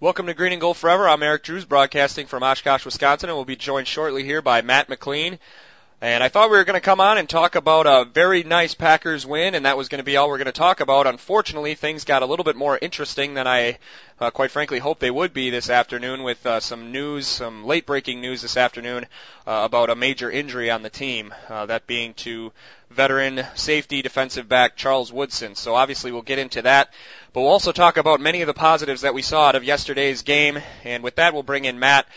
Welcome to Green and Gold Forever. I'm Eric Drews, broadcasting from Oshkosh, Wisconsin, and we'll be joined shortly here by Matt McLean. And I thought we were going to come on and talk about a very nice Packers win, and that was going to be all we're going to talk about. Unfortunately, things got a little bit more interesting than I, quite frankly, hoped they would be this afternoon with some news, some late-breaking news this afternoon about a major injury on the team, that being to veteran safety defensive back Charles Woodson. So obviously we'll get into that, but we'll also talk about many of the positives that we saw out of yesterday's game, and with that we'll bring in Matt.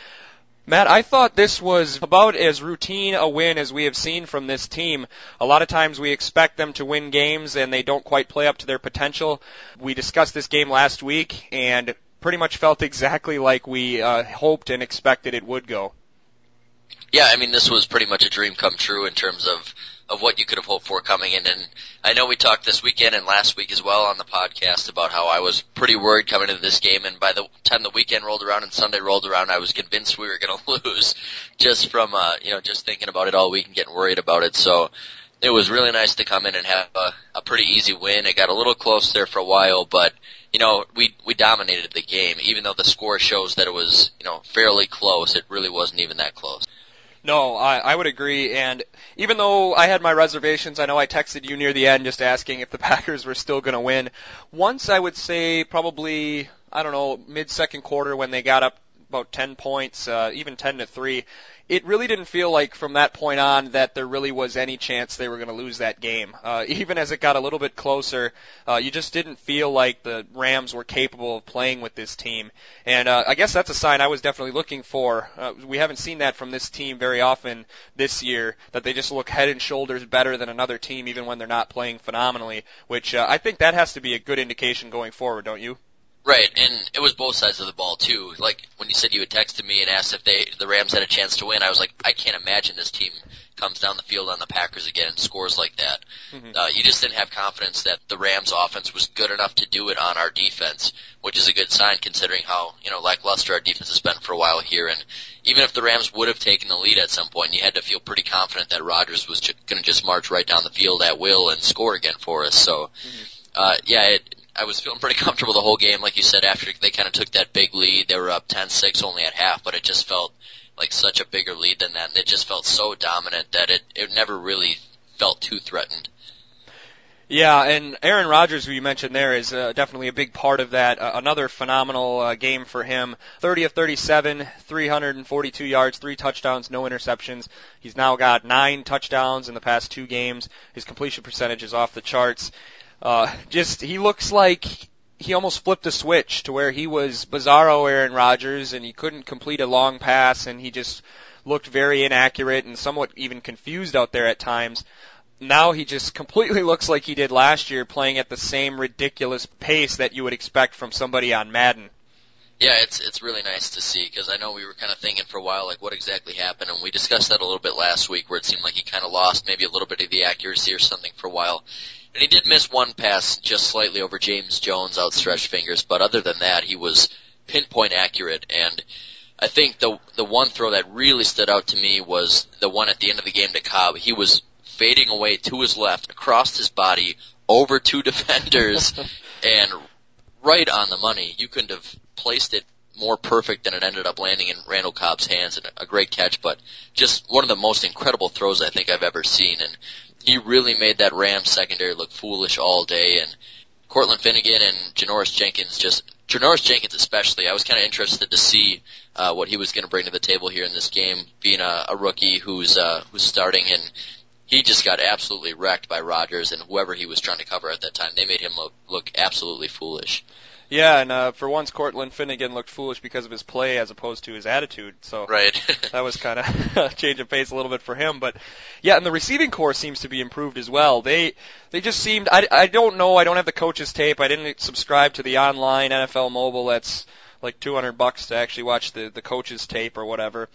Matt, I thought this was about as routine a win as we have seen from this team. A lot of times we expect them to win games and they don't quite play up to their potential. We discussed this game last week and pretty much felt exactly like we hoped and expected it would go. Yeah, I mean, this was pretty much a dream come true in terms of what you could have hoped for coming in. And I know we talked this weekend and last week as well on the podcast about how I was pretty worried coming into this game, and by the time the weekend rolled around and Sunday rolled around, I was convinced we were going to lose just from, just thinking about it all week and getting worried about it. So it was really nice to come in and have a pretty easy win. It got a little close there for a while, but, you know, we dominated the game. Even though the score shows that it was, you know, fairly close, it really wasn't even that close. No, I would agree, and even though I had my reservations, I know I texted you near the end just asking if the Packers were still going to win. Once, I would say probably, mid-second quarter when they got up about 10 points, even 10-3, it really didn't feel like from that point on that there really was any chance they were going to lose that game. Even as it got a little bit closer, you just didn't feel like the Rams were capable of playing with this team. And I guess that's a sign I was definitely looking for. We haven't seen that from this team very often this year, that they just look head and shoulders better than another team even when they're not playing phenomenally, which I think that has to be a good indication going forward, don't you? Right, and it was both sides of the ball, too. Like, when you said you had texted me and asked if the Rams had a chance to win, I was like, I can't imagine this team comes down the field on the Packers again and scores like that. Mm-hmm. You just didn't have confidence that the Rams' offense was good enough to do it on our defense, which is a good sign considering how, lackluster our defense has been for a while here. And even if the Rams would have taken the lead at some point, you had to feel pretty confident that Rodgers was going to just march right down the field at will and score again for us. So, I was feeling pretty comfortable the whole game, like you said, after they kind of took that big lead. They were up 10-6 only at half, but it just felt like such a bigger lead than that, and it just felt so dominant that it never really felt too threatened. Yeah, and Aaron Rodgers, who you mentioned there, is definitely a big part of that. Another phenomenal game for him. 30 of 37, 342 yards, 3 touchdowns, no interceptions. He's now got 9 touchdowns in the past 2 games. His completion percentage is off the charts. He looks like he almost flipped a switch to where he was bizarro Aaron Rodgers and he couldn't complete a long pass and he just looked very inaccurate and somewhat even confused out there at times. Now he just completely looks like he did last year, playing at the same ridiculous pace that you would expect from somebody on Madden. Yeah, it's really nice to see, because I know we were kind of thinking for a while, like, what exactly happened, and we discussed that a little bit last week where it seemed like he kind of lost maybe a little bit of the accuracy or something for a while. And he did miss one pass just slightly over James Jones' outstretched fingers, but other than that, he was pinpoint accurate. And I think the one throw that really stood out to me was the one at the end of the game to Cobb. He was fading away to his left, across his body, over 2 defenders, and right on the money. You couldn't have placed it more perfect than it ended up landing in Randall Cobb's hands, and a great catch, but just one of the most incredible throws I think I've ever seen. And he really made that Rams secondary look foolish all day. And Cortland Finnegan and Janoris Jenkins especially, I was kind of interested to see what he was going to bring to the table here in this game, being a rookie who's starting, and he just got absolutely wrecked by Rodgers and whoever he was trying to cover at that time. They made him look absolutely foolish. Yeah, and for once, Cortland Finnegan looked foolish because of his play as opposed to his attitude. So right. That was kind of a change of pace a little bit for him. But, yeah, and the receiving corps seems to be improved as well. They just seemed – I don't know. I don't have the coach's tape. I didn't subscribe to the online NFL Mobile. That's like $200 to actually watch the coach's tape or whatever.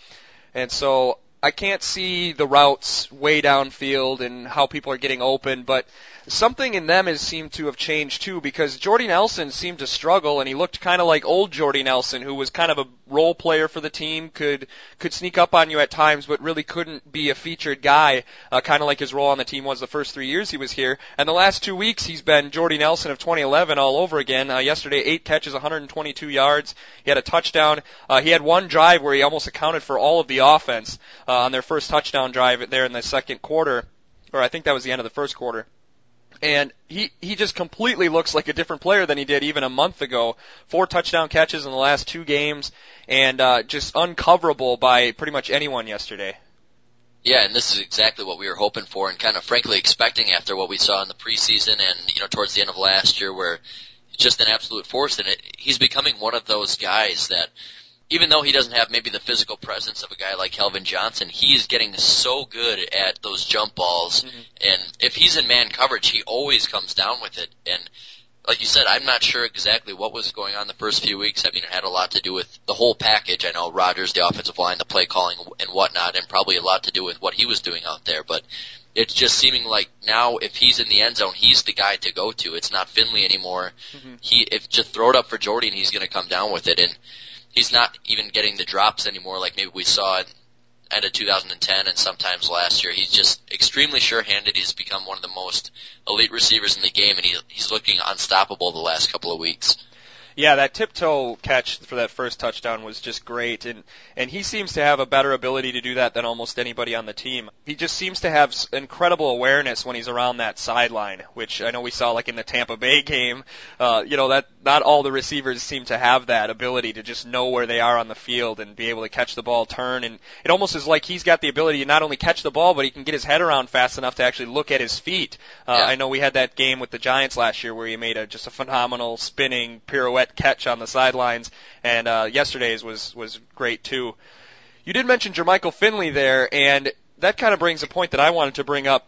And so – I can't see the routes way downfield and how people are getting open, but something in them has seemed to have changed too, because Jordy Nelson seemed to struggle and he looked kind of like old Jordy Nelson, who was kind of a role player for the team, could sneak up on you at times, but really couldn't be a featured guy, kind of like his role on the team was the first 3 years he was here. And the last 2 weeks he's been Jordy Nelson of 2011 all over again. Yesterday, 8 catches, 122 yards. He had a touchdown. He had one drive where he almost accounted for all of the offense, on their first touchdown drive there in the second quarter, or I think that was the end of the first quarter. And he just completely looks like a different player than he did even a month ago. 4 touchdown catches in the last 2 games, and just uncoverable by pretty much anyone yesterday. Yeah, and this is exactly what we were hoping for and kind of frankly expecting after what we saw in the preseason and, you know, towards the end of last year, where just an absolute force. And he's becoming one of those guys that, even though he doesn't have maybe the physical presence of a guy like Calvin Johnson, he is getting so good at those jump balls. Mm-hmm. And if he's in man coverage, he always comes down with it. And like you said, I'm not sure exactly what was going on the first few weeks. I mean, it had a lot to do with the whole package. I know Rodgers, the offensive line, the play calling and whatnot, and probably a lot to do with what he was doing out there. But it's just seeming like now if he's in the end zone, he's the guy to go to. It's not Finley anymore. Mm-hmm. If just throw it up for Jordy and he's going to come down with it. And he's not even getting the drops anymore like maybe we saw at end of 2010 and sometimes last year. He's just extremely sure-handed. He's become one of the most elite receivers in the game, and he's looking unstoppable the last couple of weeks. Yeah, that tiptoe catch for that first touchdown was just great, and he seems to have a better ability to do that than almost anybody on the team. He just seems to have incredible awareness when he's around that sideline, which I know we saw like in the Tampa Bay game. You know, that not all the receivers seem to have that ability to just know where they are on the field and be able to catch the ball, turn, and it almost is like he's got the ability to not only catch the ball, but he can get his head around fast enough to actually look at his feet. Yeah. I know we had that game with the Giants last year where he made just a phenomenal spinning pirouette catch on the sidelines, and yesterday's was great too. You did mention Jermichael Finley there, and that kind of brings a point that I wanted to bring up.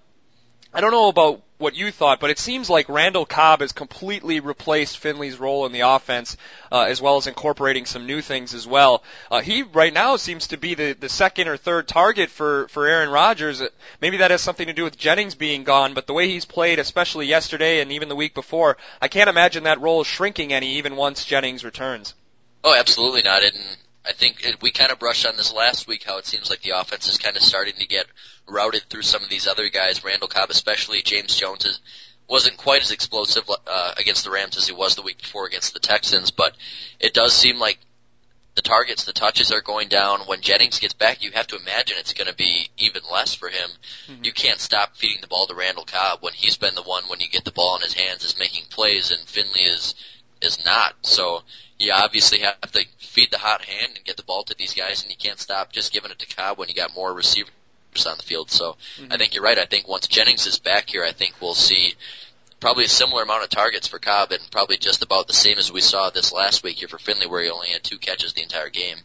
I don't know about what you thought, but it seems like Randall Cobb has completely replaced Finley's role in the offense, as well as incorporating some new things as well. He right now seems to be the second or third target for Aaron Rodgers. Maybe that has something to do with Jennings being gone, but the way he's played, especially yesterday and even the week before, I can't imagine that role shrinking any even once Jennings returns. Oh, absolutely not. And I think we kind of brushed on this last week how it seems like the offense is kind of starting to get routed through some of these other guys. Randall Cobb especially, James Jones wasn't quite as explosive against the Rams as he was the week before against the Texans, but it does seem like the targets, the touches are going down. When Jennings gets back, you have to imagine it's going to be even less for him. Mm-hmm. You can't stop feeding the ball to Randall Cobb when he's been the one, when you get the ball in his hands, is making plays, and Finley is not. So you obviously have to feed the hot hand and get the ball to these guys, and you can't stop just giving it to Cobb when you got more receivers on the field. So I think you're right. I think once Jennings is back here, I think we'll see probably a similar amount of targets for Cobb and probably just about the same as we saw this last week here for Finley, where he only had 2 catches the entire game.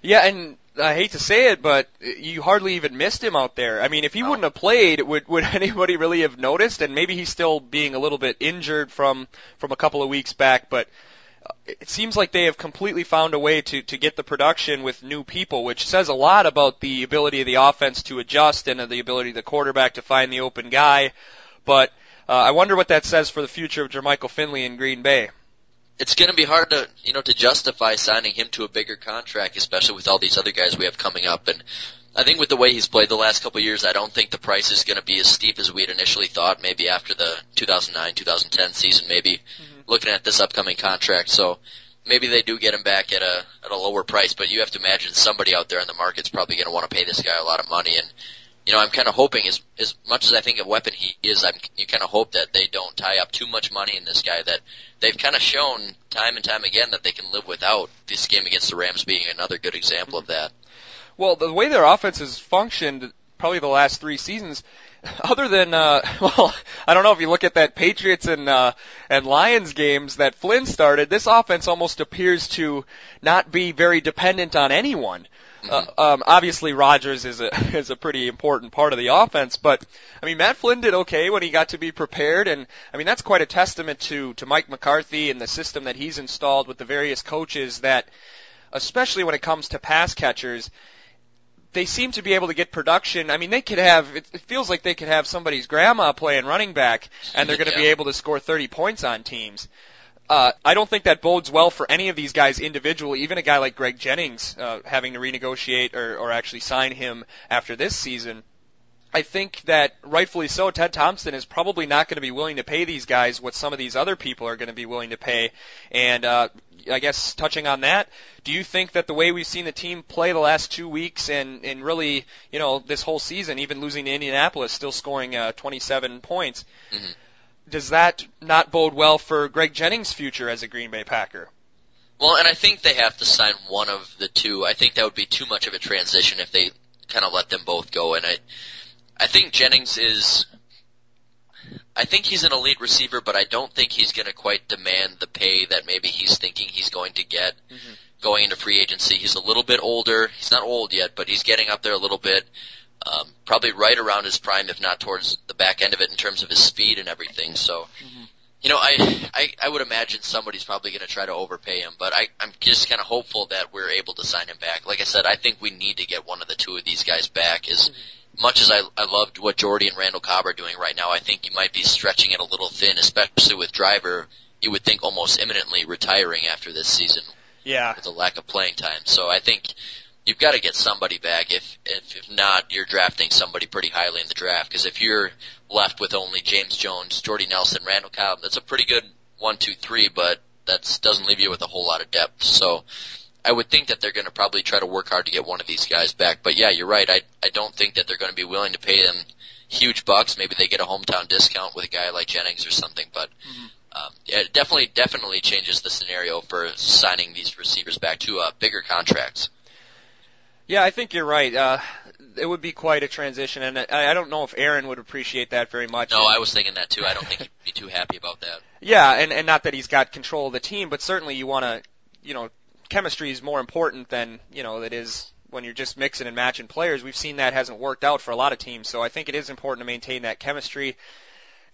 Yeah, and I hate to say it, but you hardly even missed him out there. I mean, if he wouldn't have played, would anybody really have noticed? And maybe he's still being a little bit injured from a couple of weeks back, but it seems like they have completely found a way to get the production with new people, which says a lot about the ability of the offense to adjust and the ability of the quarterback to find the open guy. But I wonder what that says for the future of Jermichael Finley in Green Bay. It's going to be hard to, you know, to justify signing him to a bigger contract, especially with all these other guys we have coming up. And I think with the way he's played the last couple of years, I don't think the price is going to be as steep as we had initially thought, maybe after the 2009-2010 season, maybe looking at this upcoming contract. So maybe they do get him back at a lower price, but you have to imagine somebody out there in the market's probably going to want to pay this guy a lot of money. And, you know, I'm kind of hoping, as much as I think a weapon he is, you kind of hope that they don't tie up too much money in this guy that they've kind of shown time and time again that they can live without. This game against the Rams being another good example of that. Well, the way their offense has functioned probably the last 3 seasons, other than, I don't know if you look at that Patriots and Lions games that Flynn started, this offense almost appears to not be very dependent on anyone. Obviously Rodgers is a pretty important part of the offense, but I mean, Matt Flynn did okay when he got to be prepared, and I mean, that's quite a testament to Mike McCarthy and the system that he's installed with the various coaches that, especially when it comes to pass catchers, they seem to be able to get production. I mean, they could have, it feels like they could have somebody's grandma playing running back, and they're going to be able to score 30 points on teams. I don't think that bodes well for any of these guys individually, even a guy like Greg Jennings, having to renegotiate or actually sign him after this season. I think that, rightfully so, Ted Thompson is probably not going to be willing to pay these guys what some of these other people are going to be willing to pay. And I guess touching on that, do you think that the way we've seen the team play the last 2 weeks and really, you know, this whole season, even losing to Indianapolis, still scoring 27 points, does that not bode well for Greg Jennings' future as a Green Bay Packer? Well, and I think they have to sign one of the two. I think that would be too much of a transition if they kind of let them both go. And I think Jennings is, I think he's an elite receiver, but I don't think he's going to quite demand the pay that maybe he's thinking he's going to get going into free agency. He's a little bit older. He's not old yet, but he's getting up there a little bit, probably right around his prime, if not towards the back end of it in terms of his speed and everything. So, you know, I would imagine somebody's probably going to try to overpay him, but I'm just kind of hopeful that we're able to sign him back. Like I said, I think we need to get one of the two of these guys back. Is much as I loved what Jordy and Randall Cobb are doing right now, I think you might be stretching it a little thin, especially with Driver, you would think almost imminently retiring after this season with a lack of playing time. So I think you've got to get somebody back. If not, you're drafting somebody pretty highly in the draft, because if you're left with only James Jones, Jordy Nelson, Randall Cobb, that's a pretty good 1-2-3, but that doesn't leave you with a whole lot of depth. So I would think that they're going to probably try to work hard to get one of these guys back. But yeah, you're right. I don't think that they're going to be willing to pay them huge bucks. Maybe they get a hometown discount with a guy like Jennings or something. But yeah, it definitely changes the scenario for signing these receivers back to bigger contracts. Yeah, I think you're right. It would be quite a transition, and I don't know if Aaron would appreciate that very much. No, I was thinking that too. I don't think he'd be too happy about that. Yeah, and not that he's got control of the team, but certainly you want to, you know, chemistry is more important than, you know, it is when you're just mixing and matching players. We've seen that hasn't worked out for a lot of teams, so I think it is important to maintain that chemistry.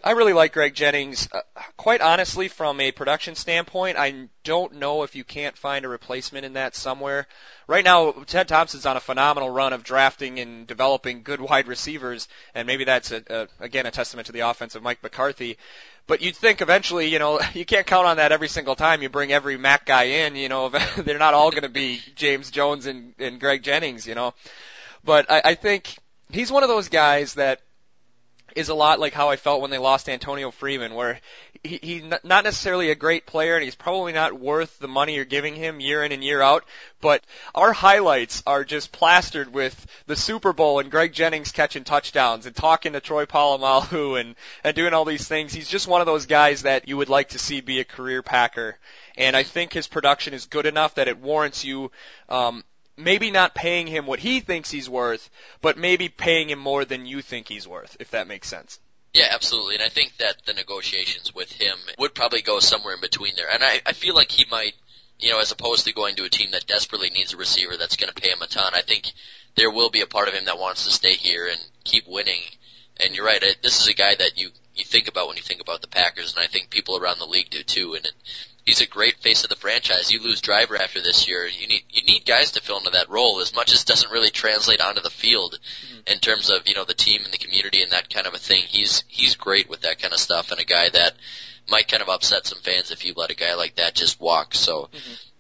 I really like Greg Jennings. Quite honestly, from a production standpoint, I don't know if you can't find a replacement in that somewhere. Right now, Ted Thompson's on a phenomenal run of drafting and developing good wide receivers, and maybe that's, again, a testament to the offense of Mike McCarthy. But you'd think eventually, you know, you can't count on that every single time you bring every Mac guy in. You know, they're not all going to be James Jones and Greg Jennings, you know. But I think he's one of those guys that is a lot like how I felt when they lost Antonio Freeman, where he's not necessarily a great player, and he's probably not worth the money you're giving him year in and year out, but our highlights are just plastered with the Super Bowl and Greg Jennings catching touchdowns and talking to Troy Polamalu and doing all these things. He's just one of those guys that you would like to see be a career Packer, and I think his production is good enough that it warrants you maybe not paying him what he thinks he's worth, but maybe paying him more than you think he's worth, if that makes sense. Yeah, absolutely. And I think that the negotiations with him would probably go somewhere in between there. And I feel like he might, you know, as opposed to going to a team that desperately needs a receiver that's going to pay him a ton, I think there will be a part of him that wants to stay here and keep winning. And you're right, this is a guy that you think about when you think about the Packers, and I think people around the league do too. And he's a great face of the franchise. You lose Driver after this year, you need guys to fill into that role, as much as doesn't really translate onto the field in terms of, you know, the team and the community and that kind of a thing. He's great with that kind of stuff, and a guy that might kind of upset some fans if you let a guy like that just walk. So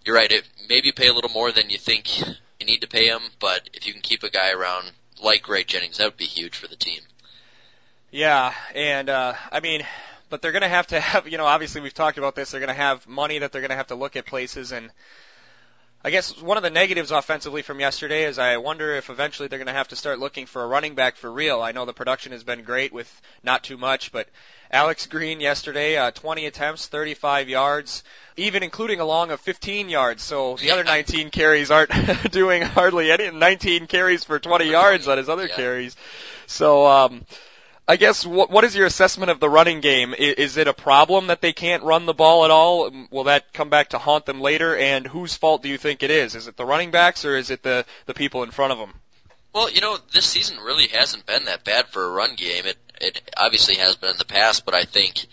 you're right, maybe pay a little more than you think you need to pay him, but if you can keep a guy around like Greg Jennings, that would be huge for the team. Yeah, and I mean, but they're going to have, you know, obviously we've talked about this, they're going to have money that they're going to have to look at places, and I guess one of the negatives offensively from yesterday is I wonder if eventually they're going to have to start looking for a running back for real. I know the production has been great with not too much, but Alex Green yesterday, 20 attempts, 35 yards, even including a long of 15 yards. So the other 19 carries aren't doing hardly any, 19 carries for 20 yards on his other carries. So, I guess, what is your assessment of the running game? Is it a problem that they can't run the ball at all? Will that come back to haunt them later? And whose fault do you think it is? Is it the running backs, or is it the people in front of them? Well, you know, this season really hasn't been that bad for a run game. It obviously has been in the past, but I think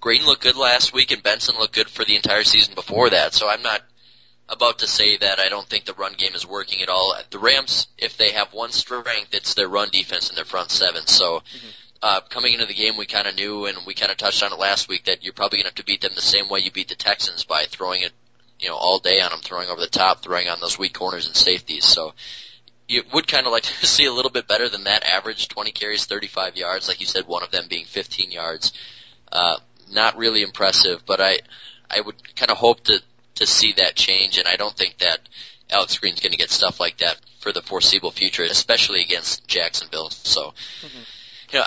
Green looked good last week, and Benson looked good for the entire season before that. So I'm not about to say that I don't think the run game is working at all. The Rams, if they have one strength, it's their run defense and their front seven. So coming into the game, we kind of knew, and we kind of touched on it last week, that you're probably going to have to beat them the same way you beat the Texans, by throwing it, you know, all day on them, throwing over the top, throwing on those weak corners and safeties. So you would kind of like to see a little bit better than that average, 20 carries, 35 yards, like you said, one of them being 15 yards. Not really impressive, but I would kind of hope to see that change, and I don't think that Alex Green's going to get stuff like that for the foreseeable future, especially against Jacksonville. So, you know,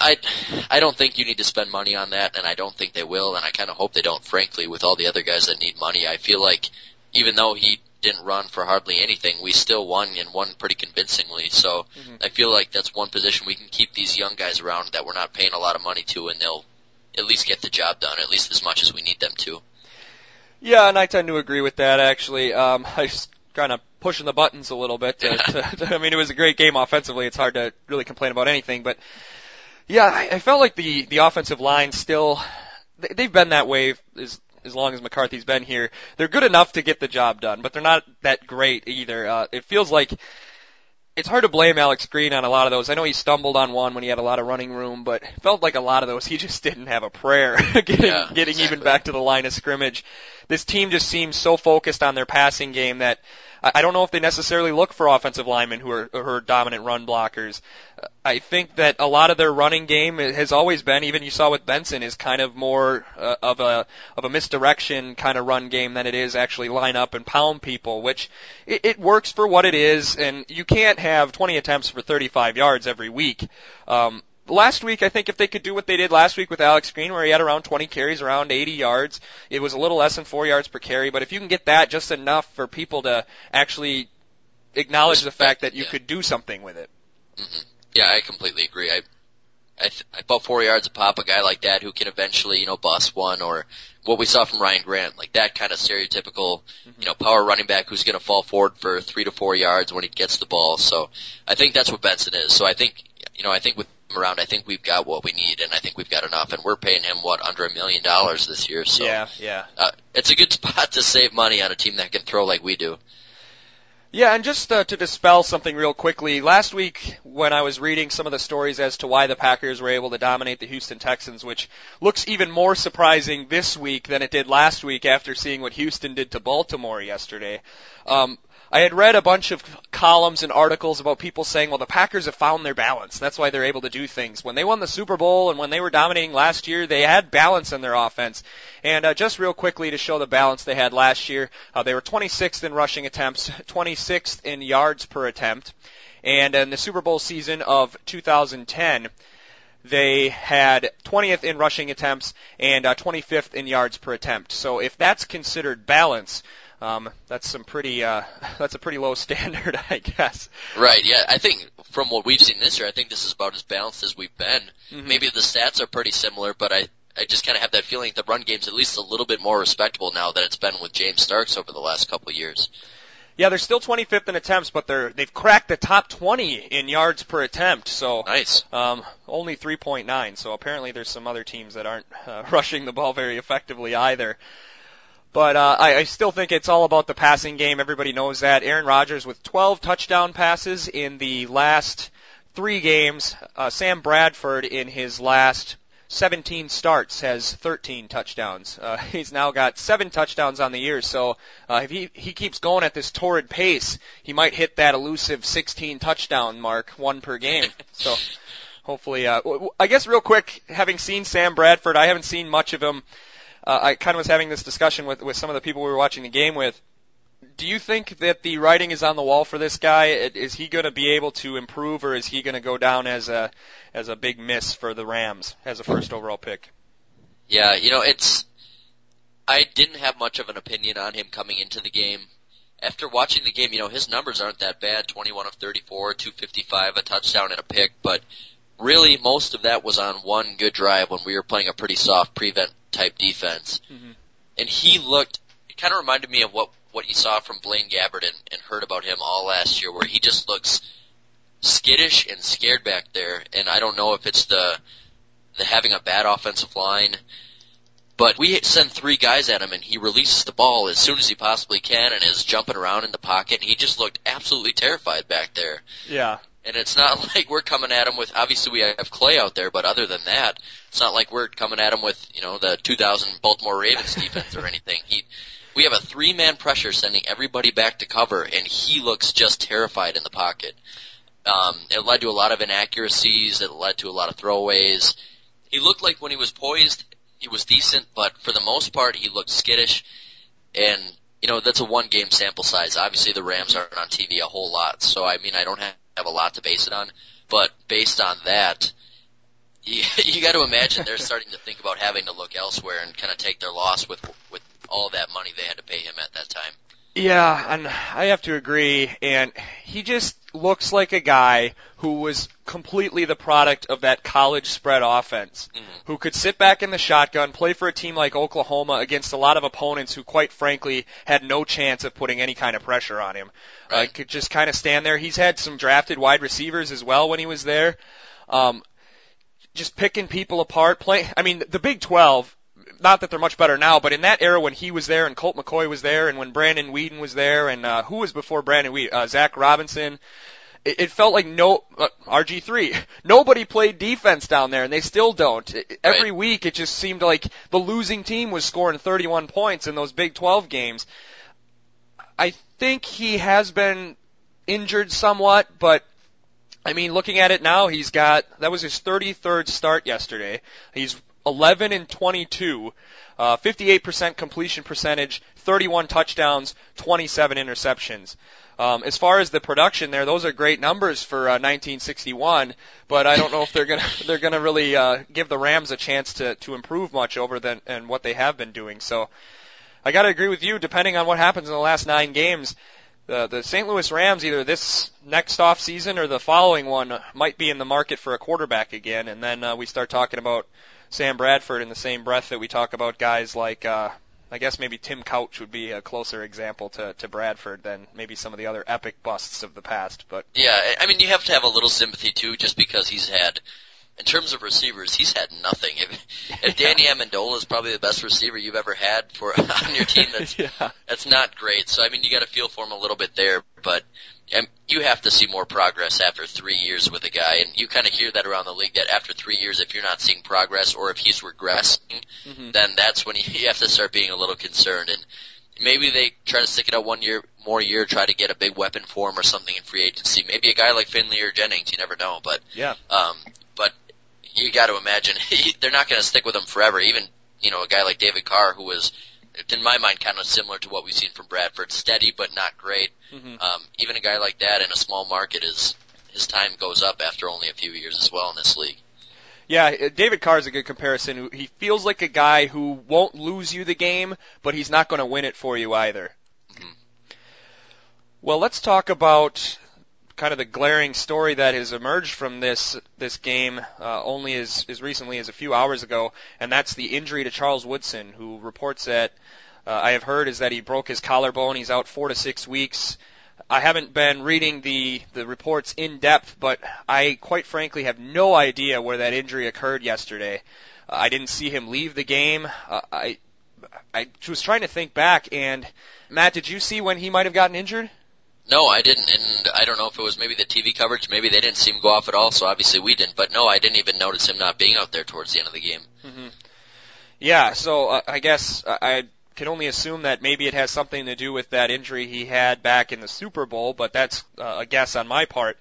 I don't think you need to spend money on that, and I don't think they will, and I kind of hope they don't, frankly, with all the other guys that need money. I feel like even though he didn't run for hardly anything, we still won, and won pretty convincingly. So I feel like that's one position we can keep these young guys around that we're not paying a lot of money to, and they'll at least get the job done, at least as much as we need them to. Yeah, and I tend to agree with that, actually. I was kind of pushing the buttons a little bit. I mean, it was a great game offensively. It's hard to really complain about anything, but yeah, I felt like the offensive line still, they've been that way as long as McCarthy's been here. They're good enough to get the job done, but they're not that great either. It feels like it's hard to blame Alex Green on a lot of those. I know he stumbled on one when he had a lot of running room, but it felt like a lot of those he just didn't have a prayer getting even back to the line of scrimmage. This team just seems so focused on their passing game that I don't know if they necessarily look for offensive linemen who are dominant run blockers. I think that a lot of their running game has always been, even you saw with Benson, is kind of more of a misdirection kind of run game than it is actually line up and pound people, which it works for what it is, and you can't have 20 attempts for 35 yards every week. Last week, I think if they could do what they did last week with Alex Green, where he had around 20 carries, around 80 yards, it was a little less than 4 yards per carry, but if you can get that just enough for people to actually acknowledge the fact that you could do something with it. Yeah, I completely agree. About 4 yards a pop, a guy like that who can eventually, you know, bust one, or what we saw from Ryan Grant, like that kind of stereotypical, you know, power running back who's going to fall forward for 3 to 4 yards when he gets the ball. So I think that's what Benson is. So I think, you know, I think with around, I think we've got what we need, and I think we've got enough, and we're paying him under $1 million this year, so it's a good spot to save money on a team that can throw like we do. Yeah, and just to dispel something real quickly, last week when I was reading some of the stories as to why the Packers were able to dominate the Houston Texans, which looks even more surprising this week than it did last week after seeing what Houston did to Baltimore yesterday, I had read a bunch of columns and articles about people saying, well, the Packers have found their balance. That's why they're able to do things. When they won the Super Bowl and when they were dominating last year, they had balance in their offense. And just real quickly to show the balance they had last year, they were 26th in rushing attempts, 26th in yards per attempt. And in the Super Bowl season of 2010, they had 20th in rushing attempts and 25th in yards per attempt. So if that's considered balance, that's a pretty low standard, I guess. Right, yeah. I think from what we've seen this year, I think this is about as balanced as we've been. Maybe the stats are pretty similar, but I just kind of have that feeling that the run game's at least a little bit more respectable now than it's been with James Starks over the last couple of years. Yeah, they're still 25th in attempts, but they've cracked the top 20 in yards per attempt. So nice. Only 3.9, so apparently there's some other teams that aren't rushing the ball very effectively either. But I still think it's all about the passing game. Everybody knows that. Aaron Rodgers with 12 touchdown passes in the last 3 games. Sam Bradford in his last 17 starts has 13 touchdowns. He's now got 7 touchdowns on the year. So if he keeps going at this torrid pace, he might hit that elusive 16 touchdown mark, 1 per game. So hopefully, I guess real quick, having seen Sam Bradford, I haven't seen much of him. I kind of was having this discussion with some of the people we were watching the game with. Do you think that the writing is on the wall for this guy? Is he going to be able to improve, or is he going to go down as a big miss for the Rams as a first overall pick? Yeah, you know, I didn't have much of an opinion on him coming into the game. After watching the game, you know, his numbers aren't that bad, 21 of 34, 255, a touchdown and a pick, but really most of that was on one good drive when we were playing a pretty soft prevent type defense. And he looked, it kind of reminded me of what you saw from Blaine Gabbert and heard about him all last year, where he just looks skittish and scared back there. And I don't know if it's the having a bad offensive line, But we send three guys at him, and he releases the ball as soon as he possibly can and is jumping around in the pocket. And he just looked absolutely terrified back there. Yeah. And it's not like we're coming at him with, obviously we have Clay out there, but other than that, it's not like we're coming at him with, you know, the 2000 Baltimore Ravens defense or anything. We have a three-man pressure sending everybody back to cover, and he looks just terrified in the pocket. It led to a lot of inaccuracies. It led to a lot of throwaways. He looked like when he was poised, he was decent, but for the most part, he looked skittish. And, you know, that's a one-game sample size. Obviously, the Rams aren't on TV a whole lot, so, I mean, I don't have a lot to base it on. But based on that, you got to imagine they're starting to think about having to look elsewhere and kind of take their loss with all that money they had to pay him at that time. Yeah, and I have to agree. And he just looks like a guy who was completely the product of that college spread offense, who could sit back in the shotgun, play for a team like Oklahoma against a lot of opponents who, quite frankly, had no chance of putting any kind of pressure on him. Right. Could just kind of stand there. He's had some drafted wide receivers as well when he was there. Just picking people apart. I mean, the Big 12, not that they're much better now, but in that era when he was there and Colt McCoy was there and when Brandon Weeden was there and who was before Brandon Weeden? Zach Robinson. It felt like RG3. Nobody played defense down there, and they still don't. Every week it just seemed like the losing team was scoring 31 points in those Big 12 games. I think he has been injured somewhat, but I mean, looking at it now, that was his 33rd start yesterday. He's 11-22, 58% completion percentage, 31 touchdowns, 27 interceptions. As far as the production there, those are great numbers for 1961, but I don't know if they're gonna really give the Rams a chance to improve much over and what they have been doing. So I gotta agree with you. Depending on what happens in the last 9 games, the St. Louis Rams, either this next off season or the following one, might be in the market for a quarterback again. And then we start talking about Sam Bradford in the same breath that we talk about guys like, I guess maybe Tim Couch would be a closer example to Bradford than maybe some of the other epic busts of the past. But yeah, I mean, you have to have a little sympathy too, just because he's had, in terms of receivers, he's had nothing. If Danny Amendola is probably the best receiver you've ever had on your team, that's that's not great. So I mean, you got to feel for him a little bit there, but you have to see more progress after 3 years with a guy, and you kind of hear that around the league that after 3 years, if you're not seeing progress or if he's regressing, then that's when you have to start being a little concerned. And maybe they try to stick it out one more year, try to get a big weapon for him or something in free agency. Maybe a guy like Finley or Jennings, you never know. But but you got to imagine they're not going to stick with him forever. Even a guy like David Carr, who was, in my mind, kind of similar to what we've seen from Bradford, steady but not great. Even a guy like that in a small market, his time goes up after only a few years as well in this league. Yeah, David Carr is a good comparison. He feels like a guy who won't lose you the game, but he's not going to win it for you either. Well, let's talk about kind of the glaring story that has emerged from this game only as recently as a few hours ago, and that's the injury to Charles Woodson, who reports that I have heard is that he broke his collarbone. He's out 4 to 6 weeks. I haven't been reading the reports in depth, but I quite frankly have no idea where that injury occurred yesterday. I didn't see him leave the game. I was trying to think back, and Matt, did you see when he might have gotten injured? No, I didn't, and I don't know if it was maybe the TV coverage. Maybe they didn't see him go off at all, so obviously we didn't. But no, I didn't even notice him not being out there towards the end of the game. Yeah, so I guess I can only assume that maybe it has something to do with that injury he had back in the Super Bowl, but that's a guess on my part.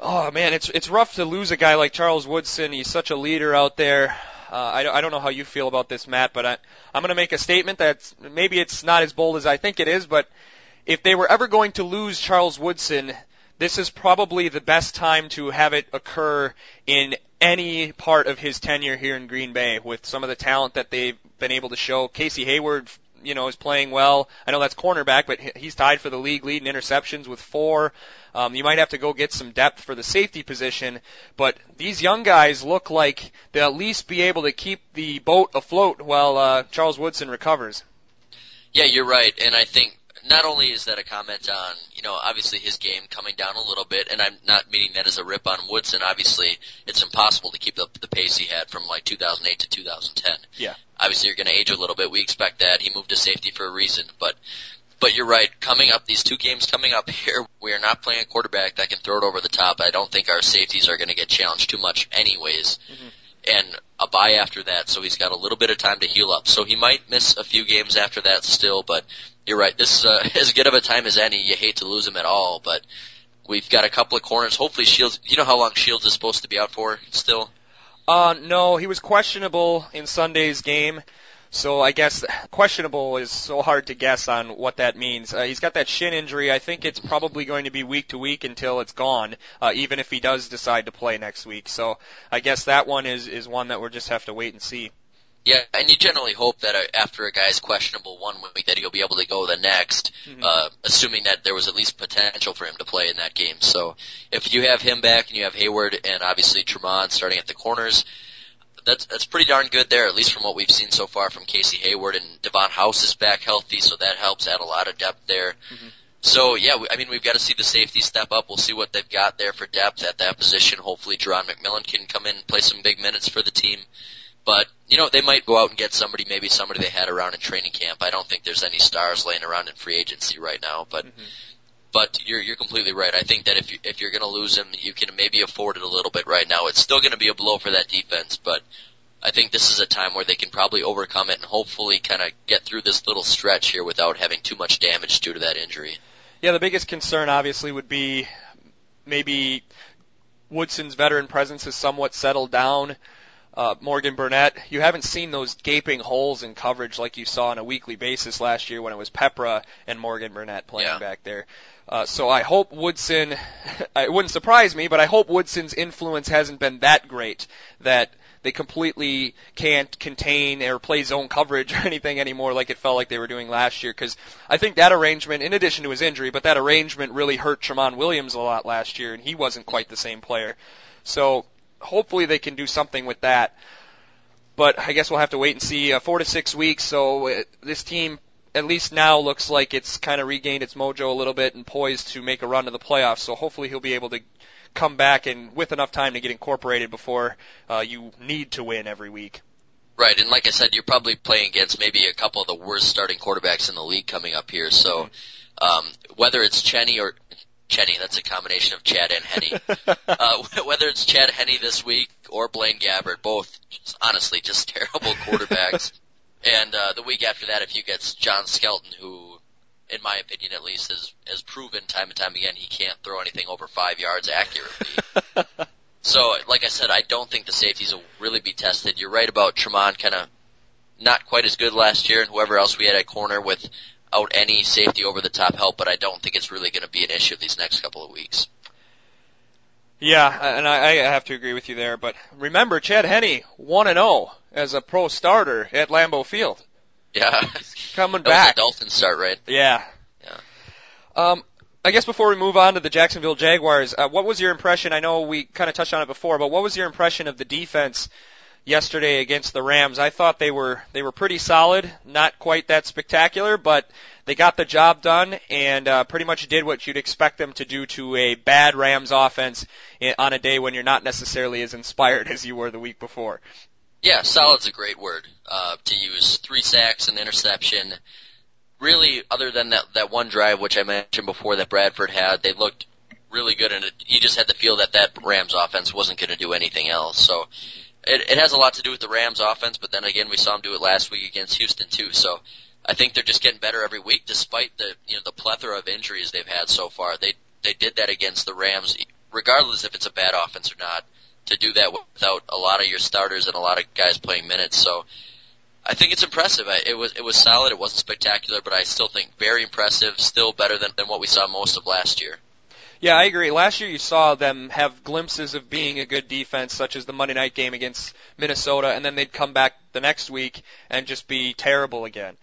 Oh, man, it's rough to lose a guy like Charles Woodson. He's such a leader out there. I don't know how you feel about this, Matt, but I'm going to make a statement that maybe it's not as bold as I think it is, but if they were ever going to lose Charles Woodson, this is probably the best time to have it occur in any part of his tenure here in Green Bay with some of the talent that they've been able to show. Casey Hayward, is playing well. I know that's cornerback, but he's tied for the league lead in interceptions with 4. You might have to go get some depth for the safety position, but these young guys look like they'll at least be able to keep the boat afloat while Charles Woodson recovers. Yeah, you're right, and I think not only is that a comment on, you know, obviously his game coming down a little bit, and I'm not meaning that as a rip on Woodson. Obviously, it's impossible to keep up the pace he had from, like, 2008 to 2010. Yeah. Obviously, you're going to age a little bit. We expect that. He moved to safety for a reason. But you're right. Coming up, these two games coming up here, we are not playing a quarterback that can throw it over the top. I don't think our safeties are going to get challenged too much anyways. Mm-hmm. And a bye after that, so he's got a little bit of time to heal up. So he might miss a few games after that still, but you're right. This is as good of a time as any. You hate to lose him at all, but we've got a couple of corners. Hopefully Shields – you know how long Shields is supposed to be out for still? No, he was questionable in Sunday's game, so I guess questionable is so hard to guess on what that means. He's got that shin injury. I think it's probably going to be week to week until it's gone, even if he does decide to play next week. So I guess that one is one that we'll just have to wait and see. Yeah, and you generally hope that after a guy's questionable one week that he'll be able to go the next, mm-hmm. Assuming that there was at least potential for him to play in that game. So if you have him back and you have Hayward and obviously Tremont starting at the corners, that's pretty darn good there, at least from what we've seen so far from Casey Hayward. And Devon House is back healthy, so that helps add a lot of depth there. Mm-hmm. So, yeah, we've got to see the safety step up. We'll see what they've got there for depth at that position. Hopefully Jerron McMillan can come in and play some big minutes for the team. But, you know, they might go out and get somebody, maybe somebody they had around in training camp. I don't think there's any stars laying around in free agency right now. But mm-hmm. but you're completely right. I think that if you're going to lose him, you can maybe afford it a little bit right now. It's still going to be a blow for that defense, but I think this is a time where they can probably overcome it and hopefully kind of get through this little stretch here without having too much damage due to that injury. Yeah, the biggest concern obviously would be maybe Woodson's veteran presence has somewhat settled down. Morgan Burnett, you haven't seen those gaping holes in coverage like you saw on a weekly basis last year when it was Pepra and Morgan Burnett playing back there. So I hope Woodson, it wouldn't surprise me, but I hope Woodson's influence hasn't been that great that they completely can't contain or play zone coverage or anything anymore like it felt like they were doing last year. Because I think that arrangement, in addition to his injury, but that arrangement really hurt Tremont Williams a lot last year, and he wasn't quite the same player. So hopefully they can do something with that. But I guess we'll have to wait and see. 4 to 6 weeks, so this team at least now looks like it's kind of regained its mojo a little bit and poised to make a run to the playoffs. So hopefully he'll be able to come back and with enough time to get incorporated before you need to win every week. Right, and like I said, you're probably playing against maybe a couple of the worst starting quarterbacks in the league coming up here. So whether it's Cheney or... Cheney, that's a combination of Chad and Henne. Whether it's Chad Henne this week or Blaine Gabbert, both honestly just terrible quarterbacks. And the week after that, if you get John Skelton, who, in my opinion at least, has proven time and time again he can't throw anything over 5 yards accurately. So, like I said, I don't think the safeties will really be tested. You're right about Tremont kind of not quite as good last year and whoever else we had at corner with out any safety over the top help, but I don't think it's really going to be an issue these next couple of weeks. Yeah, and I have to agree with you there, but remember Chad Henne 1-0 as a pro starter at Lambeau Field. Yeah. He's coming back. That was a Dolphin start, right? Yeah. I guess before we move on to the Jacksonville Jaguars, what was your impression? I know we kind of touched on it before, but what was your impression of the defense yesterday against the Rams? I thought they were pretty solid, not quite that spectacular, but they got the job done and pretty much did what you'd expect them to do to a bad Rams offense on a day when you're not necessarily as inspired as you were the week before. Yeah, solid's a great word to use. 3 sacks, an interception. Really, other than that one drive which I mentioned before that Bradford had, they looked really good, and you just had the feel that Rams offense wasn't going to do anything else. So It has a lot to do with the Rams offense, but then again, we saw them do it last week against Houston too. So I think they're just getting better every week, despite the plethora of injuries they've had so far. They did that against the Rams, regardless if it's a bad offense or not. To do that without a lot of your starters and a lot of guys playing minutes, so I think it's impressive. It was solid. It wasn't spectacular, but I still think very impressive. Still better than what we saw most of last year. Yeah, I agree. Last year you saw them have glimpses of being a good defense, such as the Monday night game against Minnesota, and then they'd come back the next week and just be terrible again.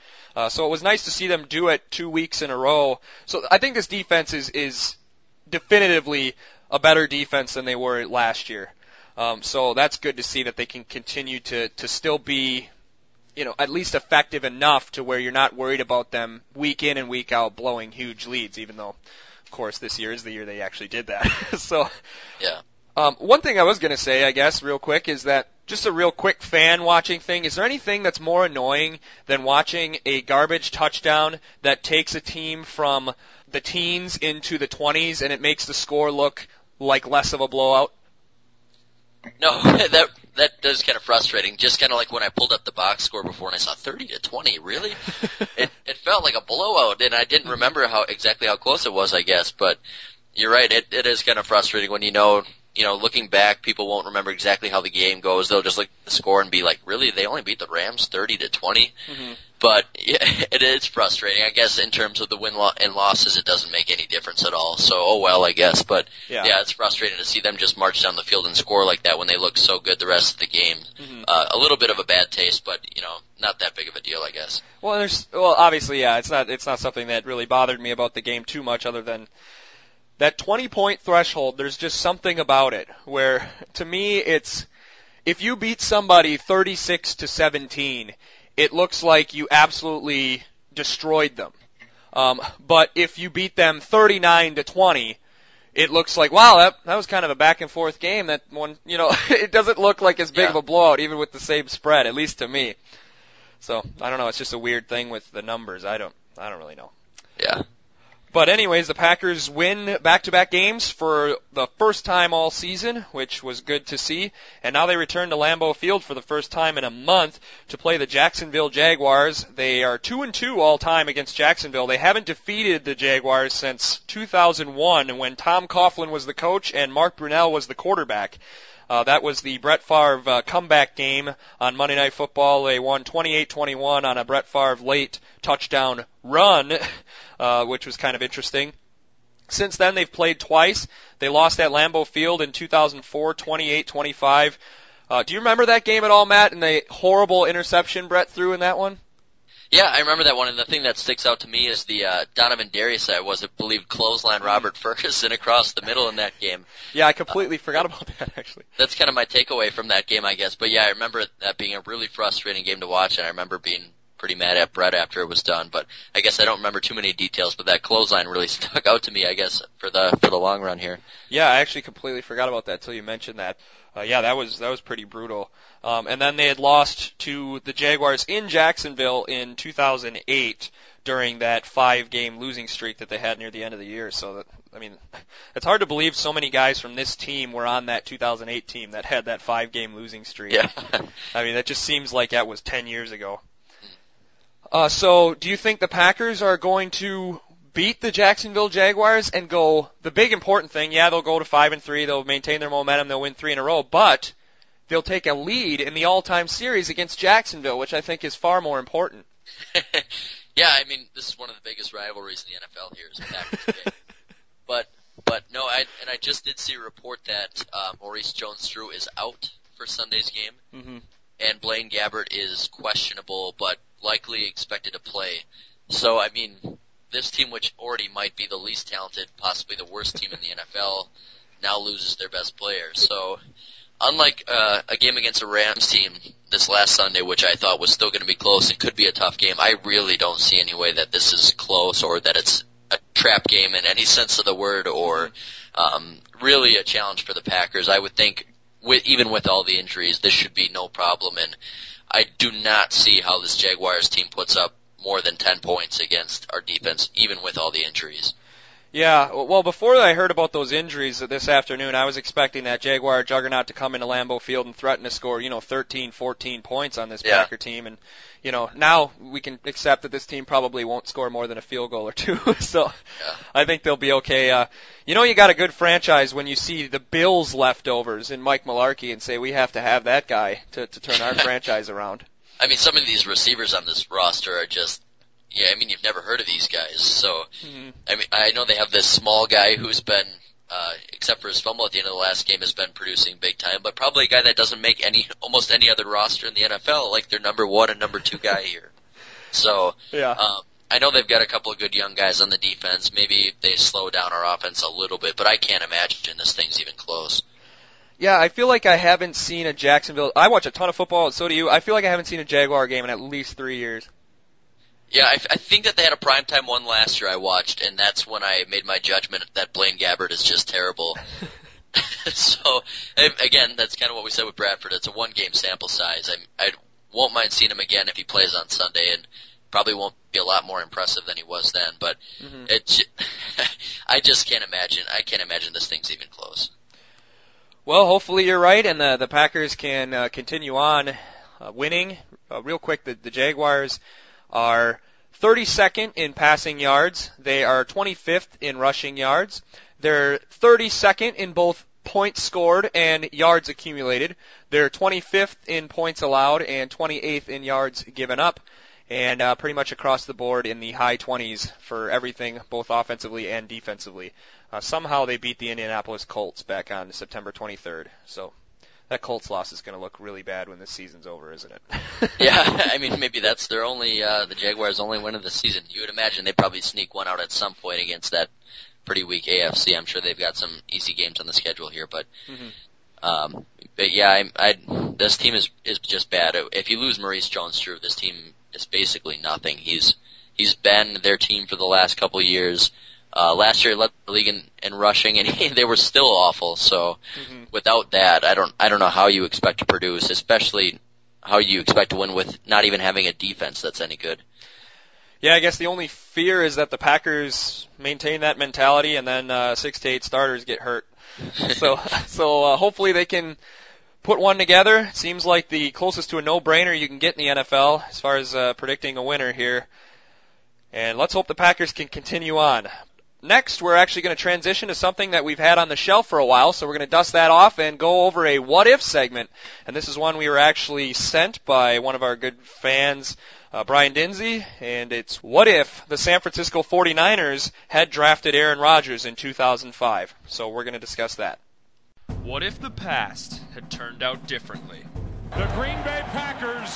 So it was nice to see them do it 2 weeks in a row. So I think this defense is definitively a better defense than they were last year. So that's good to see that they can continue to still be you know, at least effective enough to where you're not worried about them week in and week out blowing huge leads, even though, of course, this year is the year they actually did that. So, yeah. One thing I was going to say, I guess, real quick, is that just a real quick fan watching thing. Is there anything that's more annoying than watching a garbage touchdown that takes a team from the teens into the 20s and it makes the score look like less of a blowout? No, that does kind of frustrating. Just kind of like when I pulled up the box score before and I saw 30-20. Really, it felt like a blowout, and I didn't remember exactly how close it was. I guess, but you're right. It is kind of frustrating when you know, looking back, people won't remember exactly how the game goes. They'll just look at the score and be like, really, they only beat the Rams 30-20? Mm-hmm. But yeah, it is frustrating. I guess in terms of the win and losses, it doesn't make any difference at all. So, oh well, I guess. But, yeah, it's frustrating to see them just march down the field and score like that when they look so good the rest of the game. Mm-hmm. A little bit of a bad taste, but, you know, not that big of a deal, I guess. Well, obviously, yeah, it's not something that really bothered me about the game too much other than that 20-point threshold. There's just something about it where, to me, it's if you beat somebody 36-17, it looks like you absolutely destroyed them. But if you beat them 39-20, it looks like, wow, that was kind of a back and forth game. That one, you know, it doesn't look like as big of a blowout, even with the same spread, at least to me. So I don't know. It's just a weird thing with the numbers. I don't really know. Yeah. But anyways, the Packers win back-to-back games for the first time all season, which was good to see. And now they return to Lambeau Field for the first time in a month to play the Jacksonville Jaguars. They are 2-2 all-time against Jacksonville. They haven't defeated the Jaguars since 2001 when Tom Coughlin was the coach and Mark Brunell was the quarterback. That was the Brett Favre comeback game on Monday Night Football. They won 28-21 on a Brett Favre late touchdown run, which was kind of interesting. Since then, they've played twice. They lost at Lambeau Field in 2004, 28-25. Do you remember that game at all, Matt, and the horrible interception Brett threw in that one? Yeah, I remember that one, and the thing that sticks out to me is the Donovan Darius clothesline Robert Ferguson across the middle in that game. Yeah, I completely forgot about that, actually. That's kind of my takeaway from that game, I guess. But yeah, I remember that being a really frustrating game to watch, and I remember being pretty mad at Brett after it was done. But I guess I don't remember too many details, but that clothesline really stuck out to me, I guess, for the long run here. Yeah, I actually completely forgot about that until you mentioned that. Yeah, that was pretty brutal. And then they had lost to the Jaguars in Jacksonville in 2008 during that 5-game losing streak that they had near the end of the year. So, it's hard to believe so many guys from this team were on that 2008 team that had that 5-game losing streak. Yeah. I mean, that just seems like that was 10 years ago. So do you think the Packers are going to beat the Jacksonville Jaguars and go, the big important thing, yeah, they'll go to 5-3, they'll maintain their momentum, they'll win 3 in a row, but they'll take a lead in the all-time series against Jacksonville, which I think is far more important? Yeah, I mean, this is one of the biggest rivalries in the NFL here is Packers. But no, I just did see a report that Maurice Jones-Drew is out for Sunday's game, and Blaine Gabbert is questionable but likely expected to play. So, I mean, this team, which already might be the least talented, possibly the worst team in the NFL, now loses their best player. So, unlike a game against a Rams team this last Sunday, which I thought was still going to be close and could be a tough game, I really don't see any way that this is close or that it's a trap game in any sense of the word or really a challenge for the Packers. I would think, even with all the injuries, this should be no problem. And I do not see how this Jaguars team puts up more than 10 points against our defense, even with all the injuries. Yeah, well, before I heard about those injuries this afternoon, I was expecting that Jaguar juggernaut to come into Lambeau Field and threaten to score, 13, 14 points on this Packer team. And, now we can accept that this team probably won't score more than a field goal or two. So I think they'll be okay. You got a good franchise when you see the Bills leftovers in Mike Mularkey and say, we have to have that guy to turn our franchise around. I mean, some of these receivers on this roster are just, you've never heard of these guys. So, I mean, I know they have this small guy who's been, except for his fumble at the end of the last game, has been producing big time, but probably a guy that doesn't make almost any other roster in the NFL, like their number one and number two guy here. So, I know they've got a couple of good young guys on the defense. Maybe they slow down our offense a little bit, but I can't imagine this thing's even close. Yeah, I feel like I haven't seen a Jacksonville. I watch a ton of football, and so do you. I feel like I haven't seen a Jaguar game in at least 3 years. Yeah, I think that they had a primetime one last year I watched, and that's when I made my judgment that Blaine Gabbert is just terrible. So, again, that's kind of what we said with Bradford. It's a one-game sample size. I won't mind seeing him again if he plays on Sunday, and probably won't be a lot more impressive than he was then. But I just can't imagine. I can't imagine this thing's even close. Well, hopefully you're right, and the Packers can continue on winning. Real quick, the Jaguars are 32nd in passing yards. They are 25th in rushing yards. They're 32nd in both points scored and yards accumulated. They're 25th in points allowed and 28th in yards given up. And pretty much across the board in the high 20s for everything, both offensively and defensively. Somehow they beat the Indianapolis Colts back on September 23rd. So that Colts loss is going to look really bad when this season's over, isn't it? Yeah, I mean, maybe that's their only, the Jaguars' only win of the season. You would imagine they probably sneak one out at some point against that pretty weak AFC. I'm sure they've got some easy games on the schedule here, but... Mm-hmm. But yeah, this team is just bad. If you lose Maurice Jones-Drew, this team is basically nothing. He's been their team for the last couple of years. Last year he led the league in rushing, and they were still awful. So without that, I don't know how you expect to produce, especially how you expect to win with not even having a defense that's any good. Yeah, I guess the only fear is that the Packers maintain that mentality, and then 6 to 8 starters get hurt. So hopefully they can put one together. Seems like the closest to a no-brainer you can get in the NFL as far as predicting a winner here. And let's hope the Packers can continue on. Next, we're actually going to transition to something that we've had on the shelf for a while, so we're going to dust that off and go over a what-if segment. And this is one we were actually sent by one of our good fans, Brian Dinsey, and it's, what if the San Francisco 49ers had drafted Aaron Rodgers in 2005? So we're going to discuss that. What if the past had turned out differently? The Green Bay Packers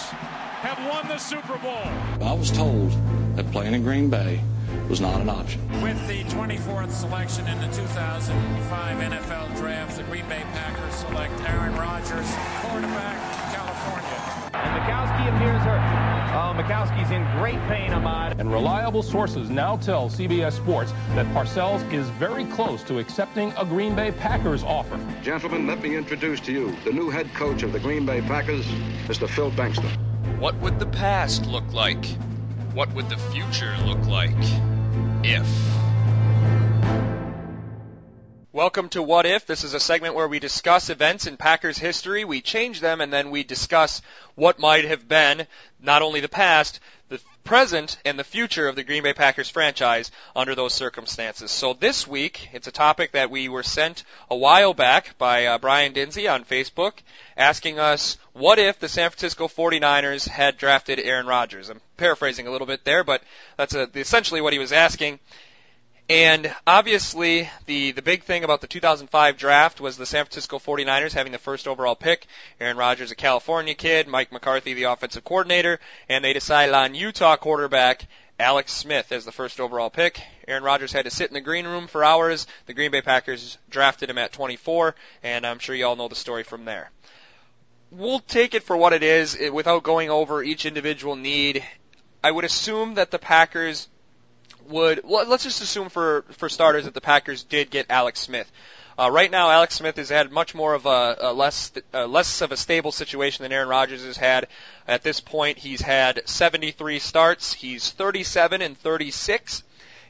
have won the Super Bowl. I was told that playing in Green Bay was not an option. With the 24th selection in the 2005 NFL Draft, the Green Bay Packers select Aaron Rodgers, quarterback, California. And Mikowski appears hurt. Mikowski's in great pain, Ahmad. And reliable sources now tell CBS Sports that Parcells is very close to accepting a Green Bay Packers offer. Gentlemen, let me introduce to you the new head coach of the Green Bay Packers, Mr. Phil Bankston. What would the past look like? What would the future look like? If... Welcome to What If. This is a segment where we discuss events in Packers history. We change them, and then we discuss what might have been, not only the past, the present, and the future of the Green Bay Packers franchise under those circumstances. So this week, it's a topic that we were sent a while back by Brian Dinsey on Facebook, asking us, what if the San Francisco 49ers had drafted Aaron Rodgers? I'm paraphrasing a little bit there, but that's essentially what he was asking. And obviously, the big thing about the 2005 draft was the San Francisco 49ers having the first overall pick. Aaron Rodgers, a California kid, Mike McCarthy, the offensive coordinator, and they decided on Utah quarterback Alex Smith as the first overall pick. Aaron Rodgers had to sit in the green room for hours. The Green Bay Packers drafted him at 24, and I'm sure you all know the story from there. We'll take it for what it is without going over each individual need. I would assume that the Packers... let's just assume for starters that the Packers did get Alex Smith. Right now, Alex Smith has had much more of a less of a stable situation than Aaron Rodgers has had. At this point, he's had 73 starts. He's 37-36.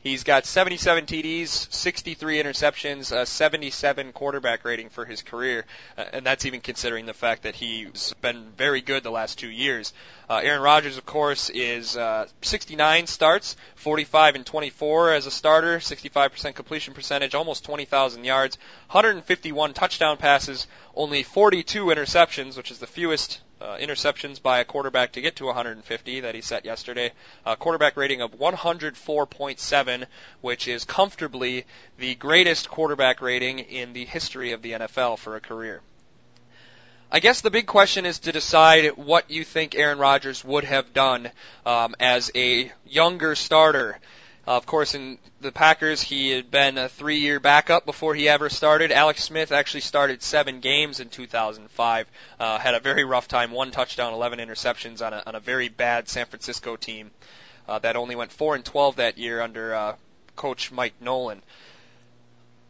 He's got 77 TDs, 63 interceptions, a 77 quarterback rating for his career, and that's even considering the fact that he's been very good the last 2 years. Aaron Rodgers, of course, is 69 starts, 45-24 as a starter, 65% completion percentage, almost 20,000 yards, 151 touchdown passes, only 42 interceptions, which is the fewest interceptions by a quarterback to get to 150 that he set yesterday. Quarterback rating of 104.7, which is comfortably the greatest quarterback rating in the history of the NFL for a career. I guess the big question is to decide what you think Aaron Rodgers would have done as a younger starter. Of course, in the Packers, he had been a 3-year backup before he ever started. Alex Smith actually started 7 games in 2005, had a very rough time, 1 touchdown, 11 interceptions on a very bad San Francisco team that only went 4-12 that year under coach Mike Nolan.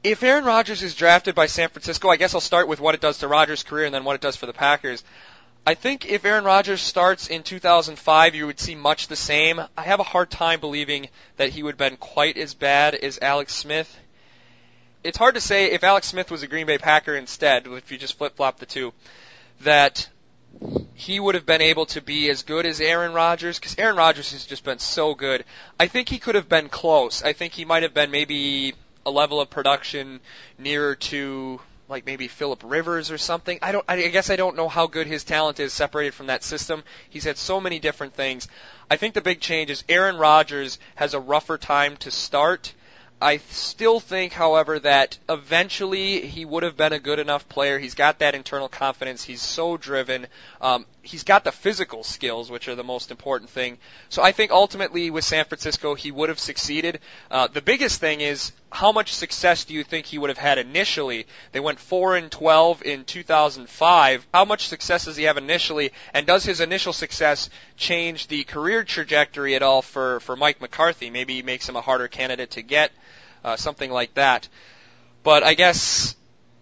If Aaron Rodgers is drafted by San Francisco, I guess I'll start with what it does to Rodgers' career and then what it does for the Packers. I think if Aaron Rodgers starts in 2005, you would see much the same. I have a hard time believing that he would have been quite as bad as Alex Smith. It's hard to say if Alex Smith was a Green Bay Packer instead, if you just flip-flop the two, that he would have been able to be as good as Aaron Rodgers, because Aaron Rodgers has just been so good. I think he could have been close. I think he might have been maybe a level of production nearer to like maybe Philip Rivers or something. I guess I don't know how good his talent is separated from that system. He's had so many different things. I think the big change is Aaron Rodgers has a rougher time to start. I still think, however, that eventually he would have been a good enough player. He's got that internal confidence. He's so driven. He's got the physical skills, which are the most important thing. So I think ultimately with San Francisco, he would have succeeded. The biggest thing is how much success do you think he would have had initially? They went 4-12 in 2005. How much success does he have initially? And does his initial success change the career trajectory at all for Mike McCarthy? Maybe he makes him a harder candidate to get. Something like that. But I guess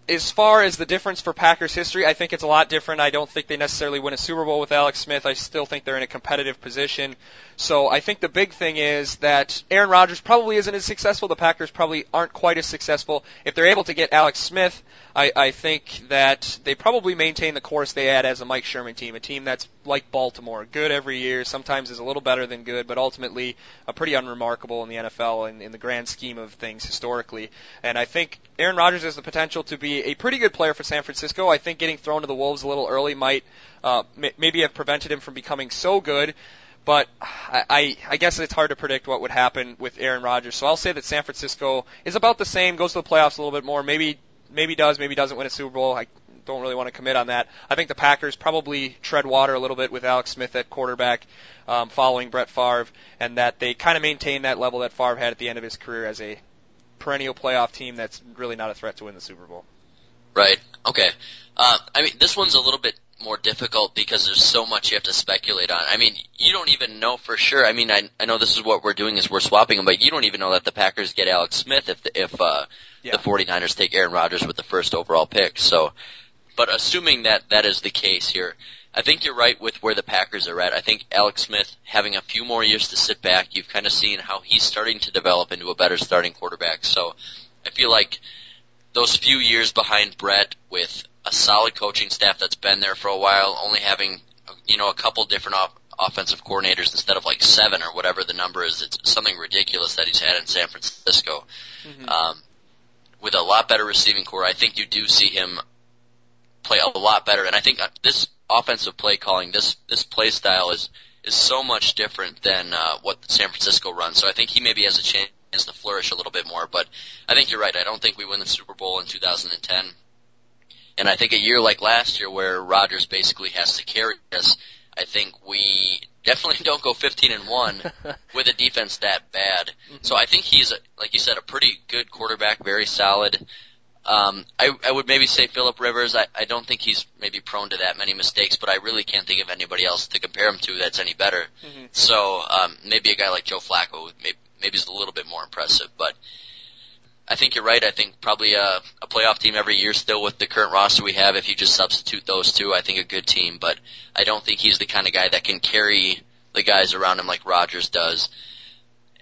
as far as the difference for Packers history, I think it's a lot different. I don't think they necessarily win a Super Bowl with Alex Smith. I still think they're in a competitive position. So I think the big thing is that Aaron Rodgers probably isn't as successful. The Packers probably aren't quite as successful. If they're able to get Alex Smith, I think that they probably maintain the course they had as a Mike Sherman team, a team that's like Baltimore, good every year, sometimes is a little better than good, but ultimately pretty unremarkable in the NFL and in the grand scheme of things historically. And I think Aaron Rodgers has the potential to be a pretty good player for San Francisco. I think getting thrown to the Wolves a little early might maybe have prevented him from becoming so good. But I guess it's hard to predict what would happen with Aaron Rodgers. So I'll say that San Francisco is about the same, goes to the playoffs a little bit more, maybe does, maybe doesn't win a Super Bowl. I don't really want to commit on that. I think the Packers probably tread water a little bit with Alex Smith at quarterback following Brett Favre, and that they kind of maintain that level that Favre had at the end of his career as a perennial playoff team that's really not a threat to win the Super Bowl. Right. Okay. I mean, this one's a little bit more difficult because there's so much you have to speculate on. I mean, you don't even know for sure. I mean, I know this is what we're doing is we're swapping them, but you don't even know that the Packers get Alex Smith if the 49ers take Aaron Rodgers with the first overall pick. So, but assuming that is the case here, I think you're right with where the Packers are at. I think Alex Smith having a few more years to sit back, you've kind of seen how he's starting to develop into a better starting quarterback. So I feel like those few years behind Brett with a solid coaching staff that's been there for a while, only having, you know, a couple different offensive coordinators instead of like 7 or whatever the number is. It's something ridiculous that he's had in San Francisco. Mm-hmm. With a lot better receiving core, I think you do see him play a lot better. And I think this offensive play calling, this play style is so much different than what San Francisco runs. So I think he maybe has a chance to flourish a little bit more. But I think you're right. I don't think we win the Super Bowl in 2010. And I think a year like last year where Rodgers basically has to carry us, I think we definitely don't go 15-1 with a defense that bad. Mm-hmm. So I think he's, like you said, a pretty good quarterback, very solid. I would maybe say Philip Rivers. I don't think he's maybe prone to that many mistakes, but I really can't think of anybody else to compare him to that's any better. Mm-hmm. So maybe a guy like Joe Flacco maybe is a little bit more impressive, but I think you're right. I think probably a playoff team every year still with the current roster we have, if you just substitute those two, I think a good team. But I don't think he's the kind of guy that can carry the guys around him like Rodgers does.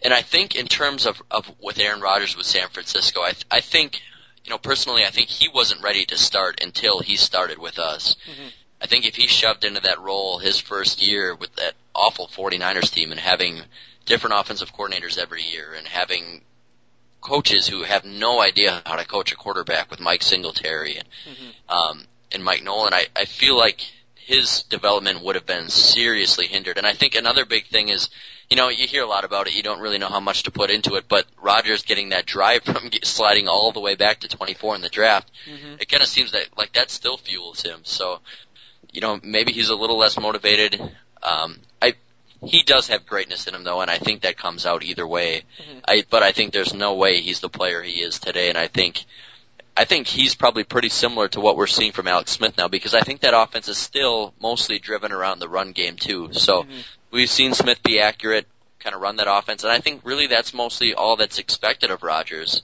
And I think in terms of with Aaron Rodgers with San Francisco, I think, you know, personally, I think he wasn't ready to start until he started with us. Mm-hmm. I think if he shoved into that role his first year with that awful 49ers team and having different offensive coordinators every year and having coaches who have no idea how to coach a quarterback with Mike Singletary and Mike Nolan, I feel like his development would have been seriously hindered. And I think another big thing is, you know, you hear a lot about it. You don't really know how much to put into it, but Rodgers getting that drive from sliding all the way back to 24 in the draft, It kind of seems that like that still fuels him. So, you know, maybe he's a little less motivated. I He does have greatness in him, though, and I think that comes out either way. Mm-hmm. But I think there's no way he's the player he is today, and I think he's probably pretty similar to what we're seeing from Alex Smith now, because I think that offense is still mostly driven around the run game, too. So mm-hmm. we've seen Smith be accurate, kind of run that offense, and I think really that's mostly all that's expected of Rodgers.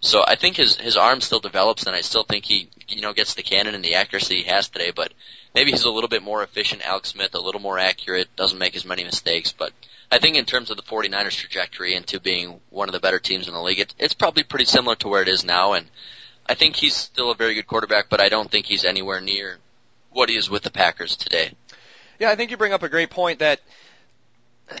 So I think his arm still develops, and I still think he gets the cannon and the accuracy he has today, but maybe he's a little bit more efficient, Alex Smith, a little more accurate, doesn't make as many mistakes. But I think in terms of the 49ers' trajectory into being one of the better teams in the league, it's probably pretty similar to where it is now, and I think he's still a very good quarterback, but I don't think he's anywhere near what he is with the Packers today. Yeah, I think you bring up a great point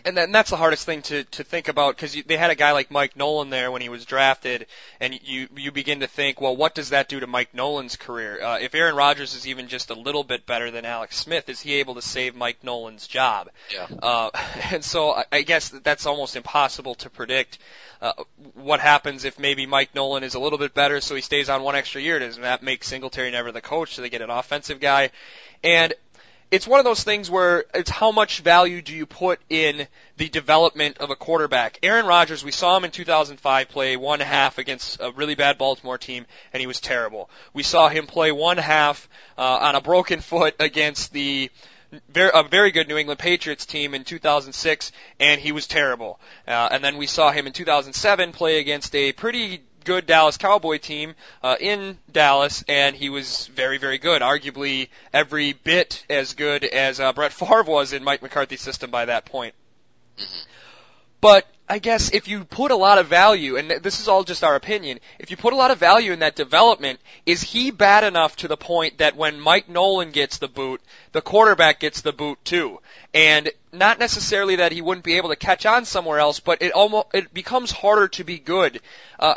and that's the hardest thing to think about, because they had a guy like Mike Nolan there when he was drafted, and you begin to think, well, what does that do to Mike Nolan's career? If Aaron Rodgers is even just a little bit better than Alex Smith, is he able to save Mike Nolan's job? Yeah. And so I guess that's almost impossible to predict. What happens if maybe Mike Nolan is a little bit better, so he stays on one extra year? Does that make Singletary never the coach? So they get an offensive guy, and it's one of those things where it's how much value do you put in the development of a quarterback. Aaron Rodgers, we saw him in 2005 play one half against a really bad Baltimore team, and he was terrible. We saw him play one half on a broken foot against a very good New England Patriots team in 2006, and he was terrible. And then we saw him in 2007 play against a pretty good Dallas Cowboy team in Dallas, and he was very, very good, arguably every bit as good as Brett Favre was in Mike McCarthy's system by that point. But I guess if you put a lot of value, and this is all just our opinion, if you put a lot of value in that development, is he bad enough to the point that when Mike Nolan gets the boot, the quarterback gets the boot too? And not necessarily that he wouldn't be able to catch on somewhere else, but it becomes harder to be good.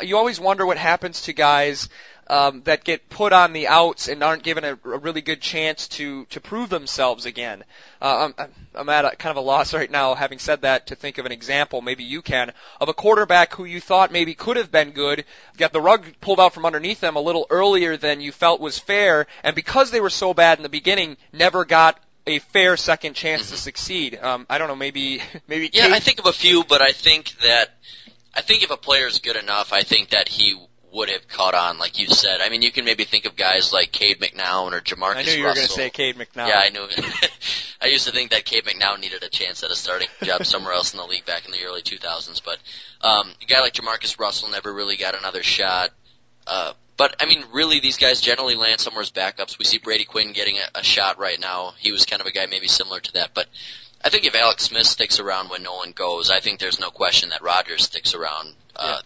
You always wonder what happens to guys that get put on the outs and aren't given a really good chance to prove themselves again. I'm at kind of a loss right now, having said that, to think of an example, maybe you can, of a quarterback who you thought maybe could have been good, got the rug pulled out from underneath them a little earlier than you felt was fair, and because they were so bad in the beginning, never got a fair second chance to succeed. I don't know, maybe. Yeah, I think of a few, but I think if a player is good enough, I think that he would have caught on, like you said. I mean, you can maybe think of guys like Cade McNown or Jamarcus Russell. I knew you were going to say Cade McNown. Yeah, I knew. I used to think that Cade McNown needed a chance at a starting job somewhere else in the league back in the early 2000s. But a guy like Jamarcus Russell never really got another shot. But, I mean, really, these guys generally land somewhere as backups. We see Brady Quinn getting a shot right now. He was kind of a guy maybe similar to that. But I think if Alex Smith sticks around when Nolan goes, I think there's no question that Rodgers sticks around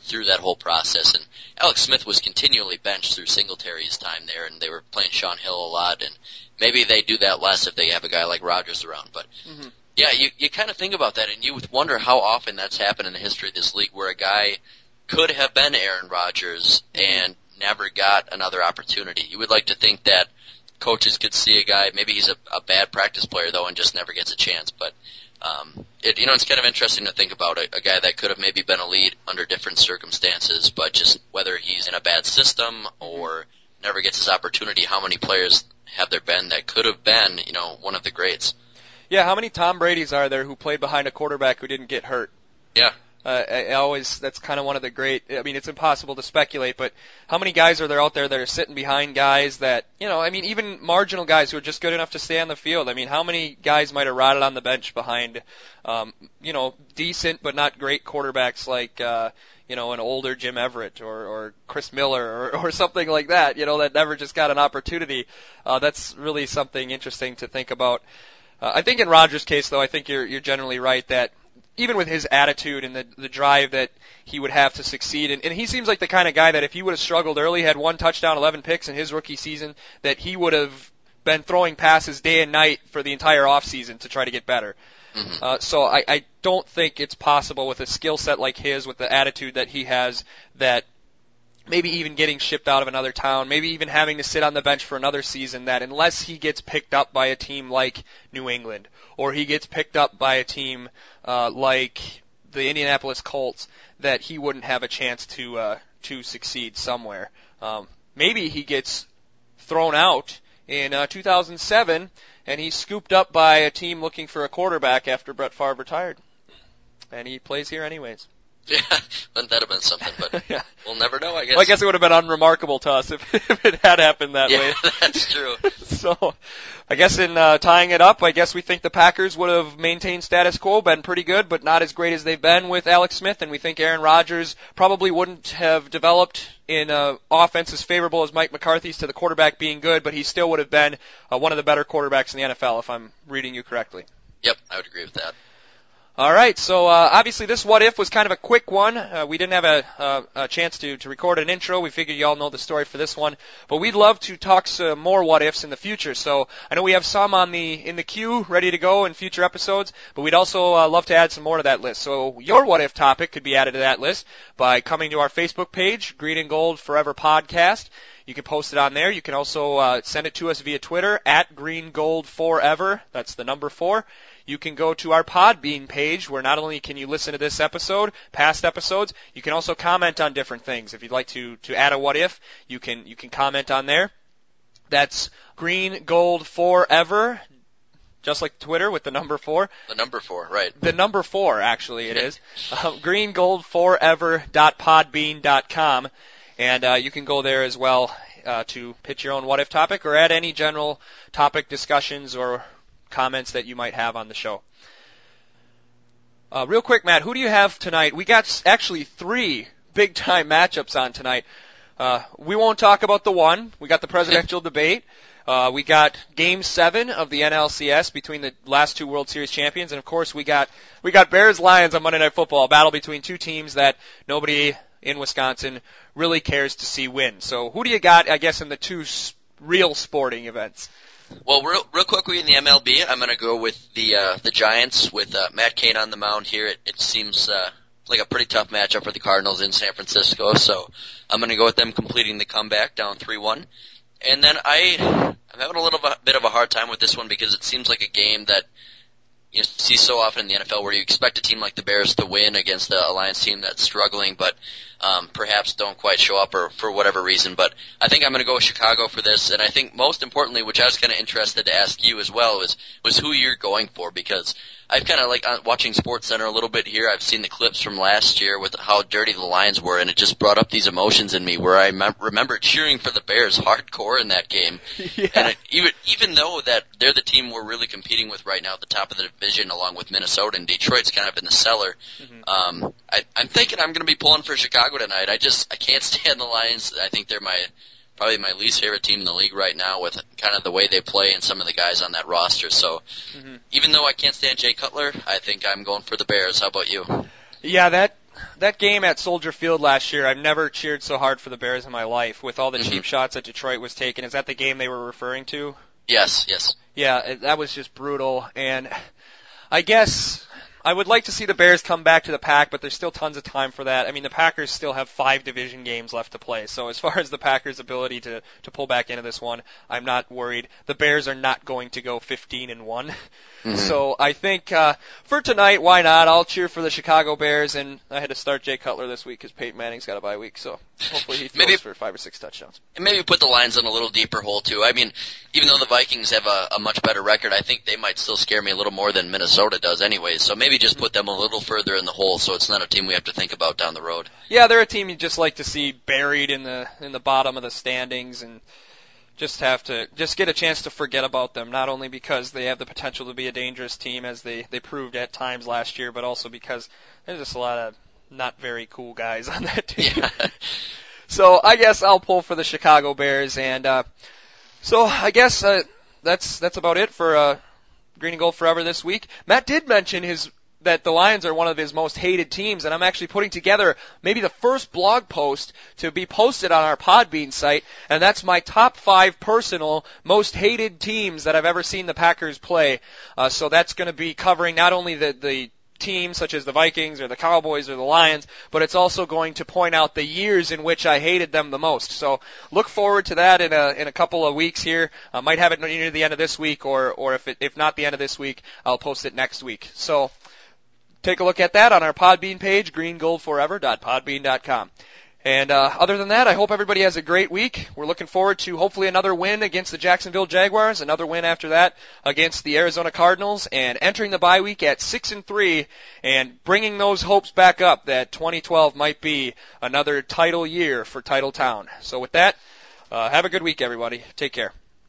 through that whole process. And Alex Smith was continually benched through Singletary's time there, and they were playing Sean Hill a lot. And maybe they do that less if they have a guy like Rodgers around. But, yeah, you kind of think about that, and you wonder how often that's happened in the history of this league where a guy could have been Aaron Rodgers and never got another opportunity. You would like to think that coaches could see a guy, maybe he's a bad practice player though and just never gets a chance, but it's kind of interesting to think about a guy that could have maybe been elite under different circumstances, but just whether he's in a bad system or never gets his opportunity, how many players have there been that could have been, one of the greats? Yeah, how many Tom Brady's are there who played behind a quarterback who didn't get hurt? Yeah. That's kind of one of the great, I mean, it's impossible to speculate, but how many guys are there out there that are sitting behind guys that, even marginal guys who are just good enough to stay on the field? I mean, how many guys might have rotted on the bench behind, decent but not great quarterbacks like, an older Jim Everett or Chris Miller or something like that, that never just got an opportunity? That's really something interesting to think about. I think in Rodgers' case, though, I think you're generally right that even with his attitude and the drive that he would have to succeed, and he seems like the kind of guy that if he would have struggled early, had 1 touchdown, 11 picks in his rookie season, that he would have been throwing passes day and night for the entire offseason to try to get better. So I don't think it's possible with a skill set like his, with the attitude that he has, that maybe even getting shipped out of another town, maybe even having to sit on the bench for another season, that unless he gets picked up by a team like New England, or he gets picked up by a team like the Indianapolis Colts, that he wouldn't have a chance to succeed somewhere. Maybe he gets thrown out in 2007, and he's scooped up by a team looking for a quarterback after Brett Favre retired. And he plays here anyways. Yeah, wouldn't that have been something? But yeah. We'll never know, I guess. Well, I guess it would have been unremarkable to us if it had happened that way. Yeah, that's true. So, I guess in tying it up, I guess we think the Packers would have maintained status quo, been pretty good, but not as great as they've been with Alex Smith, and we think Aaron Rodgers probably wouldn't have developed in offense as favorable as Mike McCarthy's to the quarterback being good, but he still would have been one of the better quarterbacks in the NFL, if I'm reading you correctly. Yep, I would agree with that. All right, so obviously this What If was kind of a quick one. We didn't have a chance to record an intro. We figured you all know the story for this one. But we'd love to talk some more What Ifs in the future. So I know we have some in the queue ready to go in future episodes, but we'd also love to add some more to that list. So your What If topic could be added to that list by coming to our Facebook page, Green and Gold Forever Podcast. You can post it on there. You can also send it to us via Twitter, @GreenGoldForever. That's the number 4. You can go to our Podbean page, where not only can you listen to this episode, past episodes, you can also comment on different things. If you'd like to add a what if, you can comment on there. That's Green Gold Forever, just like Twitter with the number 4. The number 4, right. The number 4, actually, it is. greengoldforever.podbean.com. And you can go there as well to pitch your own what if topic or add any general topic discussions or comments that you might have on the show. Real quick, Matt, who do you have tonight? We got actually 3 big-time matchups on tonight. We won't talk about the one. We got the presidential debate. We got Game 7 of the NLCS between the last 2 World Series champions. And, of course, we got Bears-Lions on Monday Night Football, a battle between 2 teams that nobody in Wisconsin really cares to see win. So who do you got, I guess, in the 2 real sporting events? Well, real quickly in the MLB, I'm going to go with the Giants with Matt Cain on the mound here. It seems like a pretty tough matchup for the Cardinals in San Francisco, so I'm going to go with them completing the comeback down 3-1. And then I'm having a little bit of a hard time with this one because it seems like a game that you see so often in the NFL where you expect a team like the Bears to win against the Lions team that's struggling but perhaps don't quite show up or for whatever reason. But I think I'm going to go with Chicago for this. And I think most importantly, which I was kind of interested to ask you as well, was who you're going for, because I've kind of like watching SportsCenter a little bit here. I've seen the clips from last year with how dirty the Lions were, and it just brought up these emotions in me where I remember cheering for the Bears hardcore in that game. Yeah. And even though that they're the team we're really competing with right now at the top of the division along with Minnesota, and Detroit's kind of in the cellar, mm-hmm. I'm thinking I'm going to be pulling for Chicago tonight. I can't stand the Lions. I think they're probably my least favorite team in the league right now with kind of the way they play and some of the guys on that roster. So mm-hmm. Even though I can't stand Jay Cutler, I think I'm going for the Bears. How about you? Yeah, that game at Soldier Field last year, I've never cheered so hard for the Bears in my life with all the mm-hmm. cheap shots that Detroit was taking. Is that the game they were referring to? Yes. Yeah, that was just brutal. And I guess I would like to see the Bears come back to the pack, but there's still tons of time for that. I mean, the Packers still have 5 division games left to play, so as far as the Packers' ability to pull back into this one, I'm not worried. The Bears are not going to go 15-1. Mm-hmm. So I think for tonight, why not? I'll cheer for the Chicago Bears, and I had to start Jay Cutler this week because Peyton Manning's got a bye week, so hopefully he throws for 5 or 6 touchdowns. And maybe put the Lions in a little deeper hole, too. I mean, even though the Vikings have a much better record, I think they might still scare me a little more than Minnesota does anyway, so maybe just put them a little further in the hole so it's not a team we have to think about down the road. Yeah, they're a team you just like to see buried in the bottom of the standings and just get a chance to forget about them, not only because they have the potential to be a dangerous team as they proved at times last year, but also because there's just a lot of not very cool guys on that team. Yeah. So I guess I'll pull for the Chicago Bears, and so I guess that's about it for Green and Gold Forever this week. Matt did mention that the Lions are one of his most hated teams, and I'm actually putting together maybe the first blog post to be posted on our Podbean site, and that's my top 5 personal most hated teams that I've ever seen the Packers play. So that's going to be covering not only the teams such as the Vikings or the Cowboys or the Lions, but it's also going to point out the years in which I hated them the most. So look forward to that in a couple of weeks here. I might have it near the end of this week, or if not the end of this week, I'll post it next week. So take a look at that on our Podbean page, greengoldforever.podbean.com. And other than that, I hope everybody has a great week. We're looking forward to hopefully another win against the Jacksonville Jaguars, another win after that against the Arizona Cardinals, and entering the bye week at 6-3 and bringing those hopes back up that 2012 might be another title year for Titletown. So with that, have a good week, everybody. Take care.